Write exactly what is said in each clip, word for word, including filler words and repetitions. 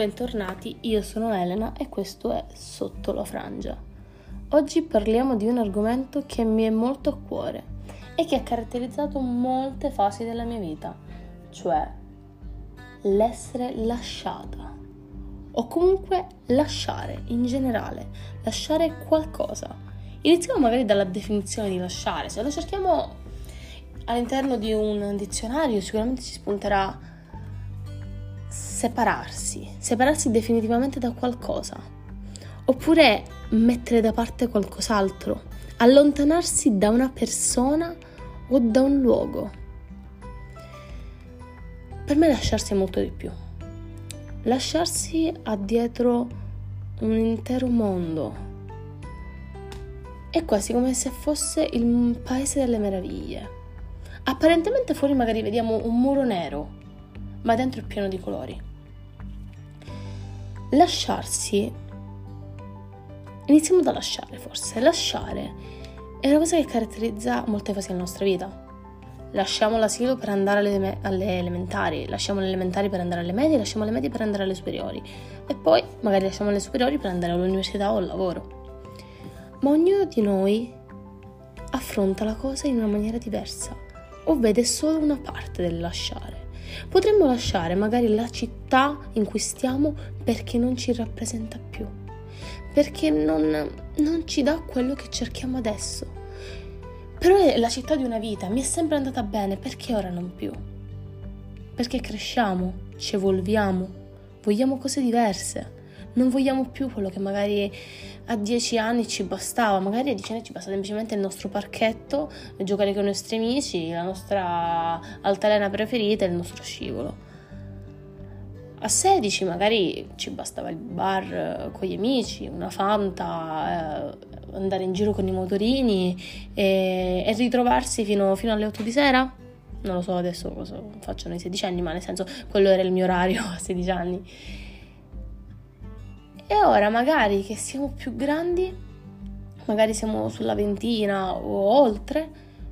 Bentornati, io sono Elena e questo è Sotto la Frangia. Oggi parliamo di un argomento che mi è molto a cuore e che ha caratterizzato molte fasi della mia vita, cioè l'essere lasciata o comunque lasciare in generale, lasciare qualcosa. Iniziamo magari dalla definizione di lasciare. Se lo cerchiamo all'interno di un dizionario sicuramente ci spunterà Separarsi, separarsi definitivamente da qualcosa, oppure mettere da parte qualcos'altro, allontanarsi da una persona o da un luogo. Per me lasciarsi è molto di più. Lasciarsi ha dietro un intero mondo. È quasi come se fosse il paese delle meraviglie. Apparentemente fuori magari vediamo un muro nero, ma dentro è pieno di colori. Lasciarsi, iniziamo da lasciare forse, lasciare è una cosa che caratterizza molte fasi della nostra vita. Lasciamo l'asilo per andare alle, alle elementari, lasciamo le elementari per andare alle medie, lasciamo le medie per andare alle superiori e poi magari lasciamo le superiori per andare all'università o al lavoro. Ma ognuno di noi affronta la cosa in una maniera diversa o vede solo una parte del lasciare. Potremmo lasciare magari la città in cui stiamo perché non ci rappresenta più, perché non, non ci dà quello che cerchiamo adesso. Però è la città di una vita, mi è sempre andata bene, perché ora non più? Perché cresciamo, ci evolviamo, vogliamo cose diverse, non vogliamo più quello che magari a dieci anni ci bastava. Magari a dieci anni ci basta semplicemente il nostro parchetto, giocare con i nostri amici, la nostra altalena preferita e il nostro scivolo. A sedici magari ci bastava il bar con gli amici, una Fanta, eh, andare in giro con i motorini e, e ritrovarsi fino, fino alle otto di sera. Non lo so adesso cosa facciano i sedicenni, ma nel senso quello era il mio orario a sedici anni. E ora magari che siamo più grandi, magari siamo sulla ventina o oltre,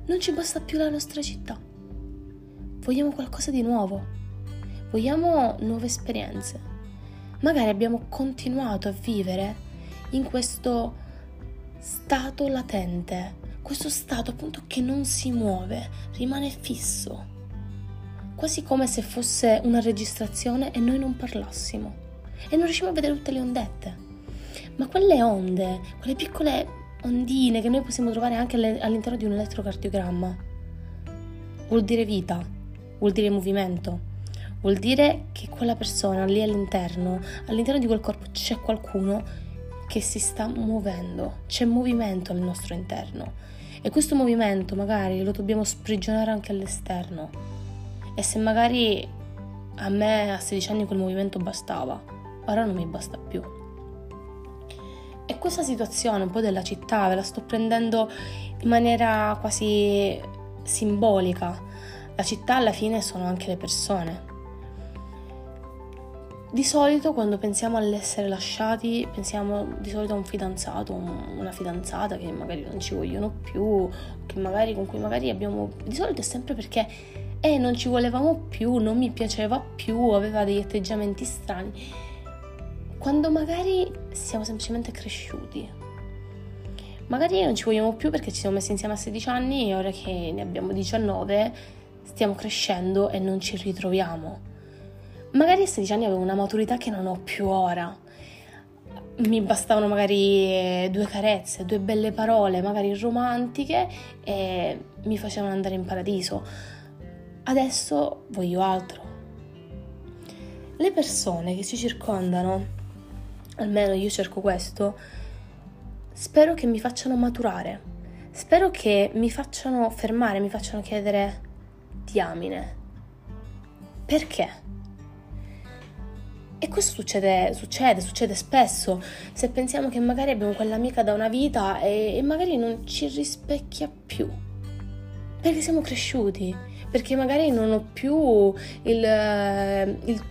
non ci basta più la nostra città. Vogliamo qualcosa di nuovo, vogliamo nuove esperienze. Magari abbiamo continuato a vivere in questo stato latente, questo stato appunto che non si muove, rimane fisso, quasi come se fosse una registrazione e noi non parlassimo. E non riusciamo a vedere tutte le ondette, ma quelle onde, quelle piccole ondine che noi possiamo trovare anche all'interno di un elettrocardiogramma, vuol dire vita, vuol dire movimento, vuol dire che quella persona lì all'interno, all'interno di quel corpo c'è qualcuno che si sta muovendo, c'è movimento al nostro interno e questo movimento magari lo dobbiamo sprigionare anche all'esterno. E se magari a me a sedici anni quel movimento bastava, ora non mi basta più. E questa situazione un po' della città ve la sto prendendo in maniera quasi simbolica. La città alla fine sono anche le persone. Di solito quando pensiamo all'essere lasciati pensiamo di solito a un fidanzato, una fidanzata che magari non ci vogliono più, che magari con cui magari abbiamo, di solito è sempre perché eh, non ci volevamo più, non mi piaceva più, aveva degli atteggiamenti strani. Quando magari siamo semplicemente cresciuti, magari non ci vogliamo più perché ci siamo messi insieme a sedici anni e ora che ne abbiamo diciannove stiamo crescendo e non ci ritroviamo. Magari a sedici anni avevo una maturità che non ho più ora, mi bastavano magari due carezze, due belle parole, magari romantiche, e mi facevano andare in paradiso. Adesso voglio altro. Le persone che ci circondano, almeno io cerco questo, spero che mi facciano maturare, spero che mi facciano fermare, mi facciano chiedere diamine, perché? E questo succede, succede, succede spesso, se pensiamo che magari abbiamo quell'amica da una vita e, e magari non ci rispecchia più, perché siamo cresciuti, perché magari non ho più il... il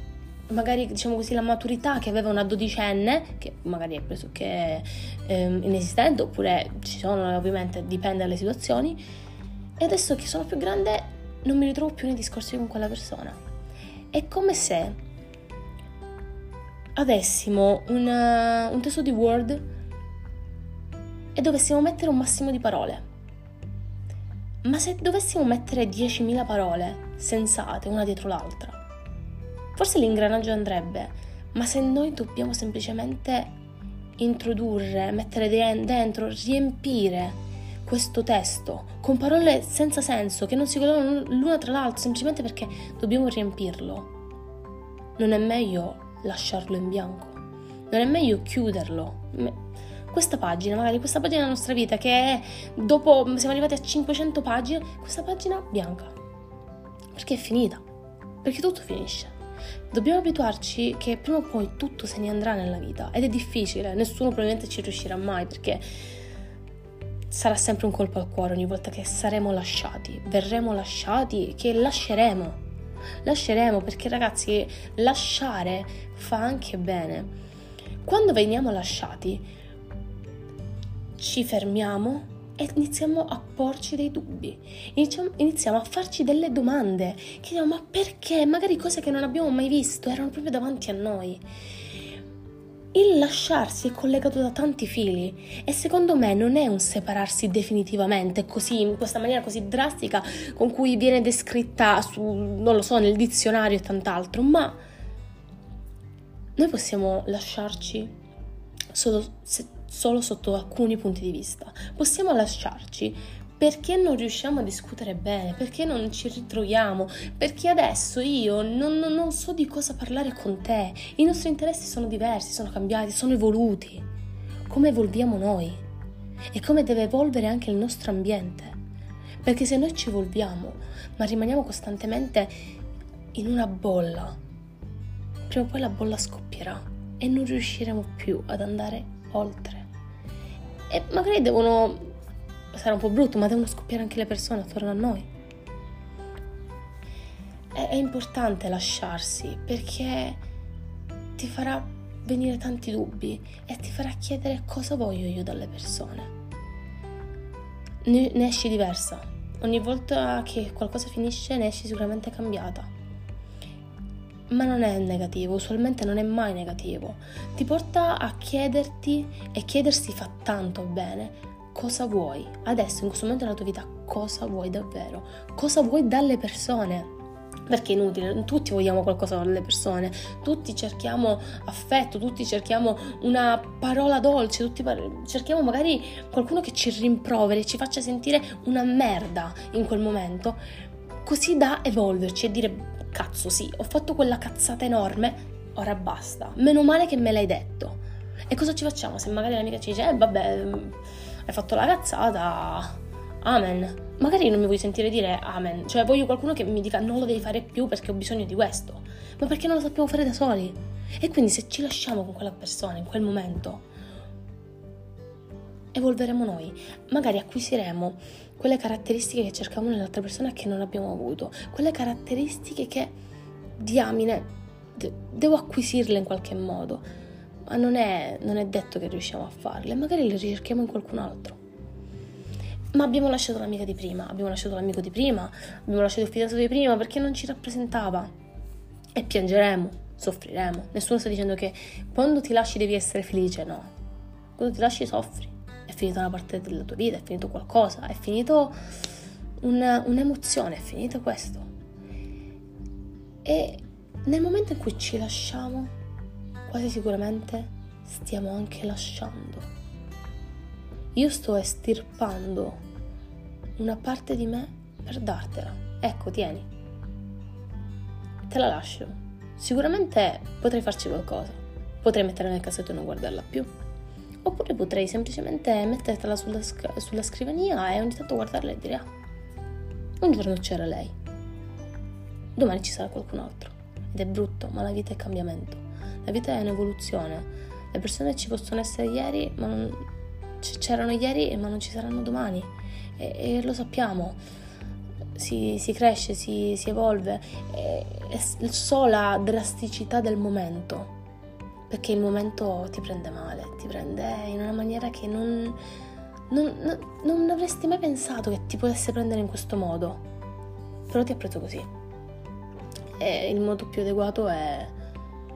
magari diciamo così la maturità che aveva una dodicenne, che magari è pressoché ehm, inesistente, oppure ci sono, ovviamente dipende dalle situazioni, e adesso che sono più grande non mi ritrovo più nei discorsi con quella persona. È come se avessimo una, un testo di Word e dovessimo mettere un massimo di parole. Ma se dovessimo mettere diecimila parole sensate una dietro l'altra, forse l'ingranaggio andrebbe, ma se noi dobbiamo semplicemente introdurre, mettere dentro, riempire questo testo con parole senza senso che non si collegano l'una tra l'altra semplicemente perché dobbiamo riempirlo, non è meglio lasciarlo in bianco? Non è meglio chiuderlo? Questa pagina, magari questa pagina della nostra vita che è, dopo siamo arrivati a cinquecento pagine, questa pagina bianca, perché è finita, perché tutto finisce. Dobbiamo abituarci che prima o poi tutto se ne andrà nella vita, ed è difficile, nessuno probabilmente ci riuscirà mai, perché sarà sempre un colpo al cuore ogni volta che saremo lasciati, verremo lasciati, che lasceremo lasceremo perché, ragazzi, lasciare fa anche bene. Quando veniamo lasciati ci fermiamo e iniziamo a porci dei dubbi, iniziamo, iniziamo a farci delle domande, chiediamo ma perché, magari cose che non abbiamo mai visto erano proprio davanti a noi. Il lasciarsi è collegato da tanti fili e secondo me non è un separarsi definitivamente così, in questa maniera così drastica con cui viene descritta su, non lo so, nel dizionario e tant'altro, ma noi possiamo lasciarci solo se solo sotto alcuni punti di vista. Possiamo lasciarci perché non riusciamo a discutere bene, perché non ci ritroviamo, perché adesso io non, non, non so di cosa parlare con te, i nostri interessi sono diversi, sono cambiati, sono evoluti. Come evolviamo noi? E come deve evolvere anche il nostro ambiente? Perché se noi ci evolviamo, ma rimaniamo costantemente in una bolla, prima o poi la bolla scoppierà e non riusciremo più ad andare oltre. E magari devono, sarà un po' brutto, ma devono scoppiare anche le persone attorno a noi. È, è importante lasciarsi perché ti farà venire tanti dubbi e ti farà chiedere cosa voglio io dalle persone. Ne, ne esci diversa. Ogni volta che qualcosa finisce ne esci sicuramente cambiata. Ma non è negativo, usualmente non è mai negativo. Ti porta a chiederti, e chiedersi fa tanto bene, cosa vuoi adesso, in questo momento della tua vita, cosa vuoi davvero, cosa vuoi dalle persone. Perché è inutile, tutti vogliamo qualcosa dalle persone, tutti cerchiamo affetto, tutti cerchiamo una parola dolce, tutti par- cerchiamo magari qualcuno che ci rimproveri, ci faccia sentire una merda in quel momento, così da evolverci e dire cazzo, sì, ho fatto quella cazzata enorme, ora basta, meno male che me l'hai detto. E cosa ci facciamo se magari l'amica ci dice eh vabbè, hai fatto la cazzata, amen? Magari non mi voglio sentire dire amen, cioè voglio qualcuno che mi dica non lo devi fare più perché ho bisogno di questo, ma perché non lo sappiamo fare da soli. E quindi se ci lasciamo con quella persona in quel momento evolveremo noi, magari acquisiremo quelle caratteristiche che cercavamo nell'altra persona che non abbiamo avuto, quelle caratteristiche che diamine de- devo acquisirle in qualche modo, ma non è, non è detto che riusciamo a farle, magari le ricerchiamo in qualcun altro. Ma abbiamo lasciato l'amica di prima, abbiamo lasciato l'amico di prima, abbiamo lasciato il fidanzato di prima perché non ci rappresentava, e piangeremo, soffriremo. Nessuno sta dicendo che quando ti lasci devi essere felice, no, quando ti lasci soffri. È finita una parte della tua vita, è finito qualcosa, è finito una, un'emozione, è finito questo. E nel momento in cui ci lasciamo, quasi sicuramente stiamo anche lasciando. Io sto estirpando una parte di me per dartela. Ecco, tieni. Te la lascio. Sicuramente potrei farci qualcosa. Potrei metterla nel cassetto e non guardarla più. Oppure potrei semplicemente mettertela sulla, sulla scrivania e ogni tanto guardarla e dire ah, un giorno c'era lei, domani ci sarà qualcun altro. Ed è brutto, ma la vita è cambiamento, la vita è un'evoluzione. Le persone ci possono essere ieri, ma non, c'erano ieri ma non ci saranno domani, e, e lo sappiamo. Si, si cresce, si, si evolve, e, e so la drasticità del momento, perché il momento ti prende male, ti prende in una maniera che non, non, non avresti mai pensato che ti potesse prendere in questo modo, però ti ha preso così. E il modo più adeguato è,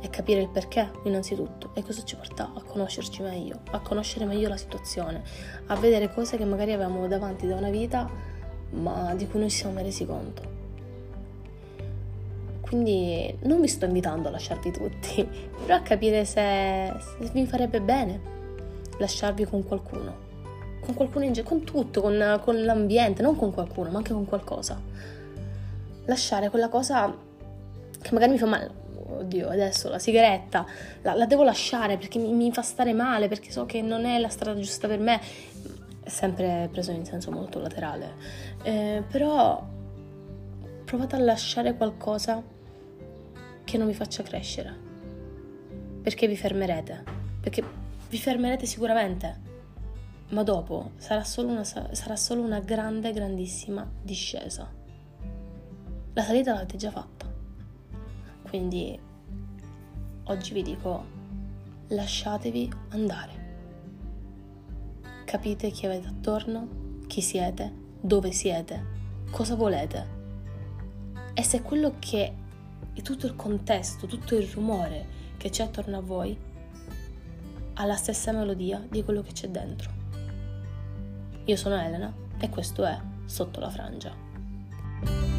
e capire il perché innanzitutto, e questo ci porta a conoscerci meglio, a conoscere meglio la situazione, a vedere cose che magari avevamo davanti da una vita ma di cui non ci siamo mai resi conto. Quindi non vi sto invitando a lasciarvi tutti, però a capire se, se vi farebbe bene lasciarvi con qualcuno, con qualcuno in ge- con tutto, con, con l'ambiente, non con qualcuno, ma anche con qualcosa. Lasciare quella cosa che magari mi fa male, oddio, adesso la sigaretta, la, la devo lasciare perché mi, mi fa stare male, perché so che non è la strada giusta per me, è sempre preso in senso molto laterale, eh, però provate a lasciare qualcosa che non vi faccia crescere, perché vi fermerete, perché vi fermerete sicuramente, ma dopo sarà solo una, sarà solo una grande, grandissima discesa. La salita l'avete già fatta. Quindi oggi vi dico, lasciatevi andare. Capite chi avete attorno, chi siete, dove siete, cosa volete. E se quello che è tutto il contesto, tutto il rumore che c'è attorno a voi ha la stessa melodia di quello che c'è dentro. Io sono Elena e questo è Sotto la Frangia.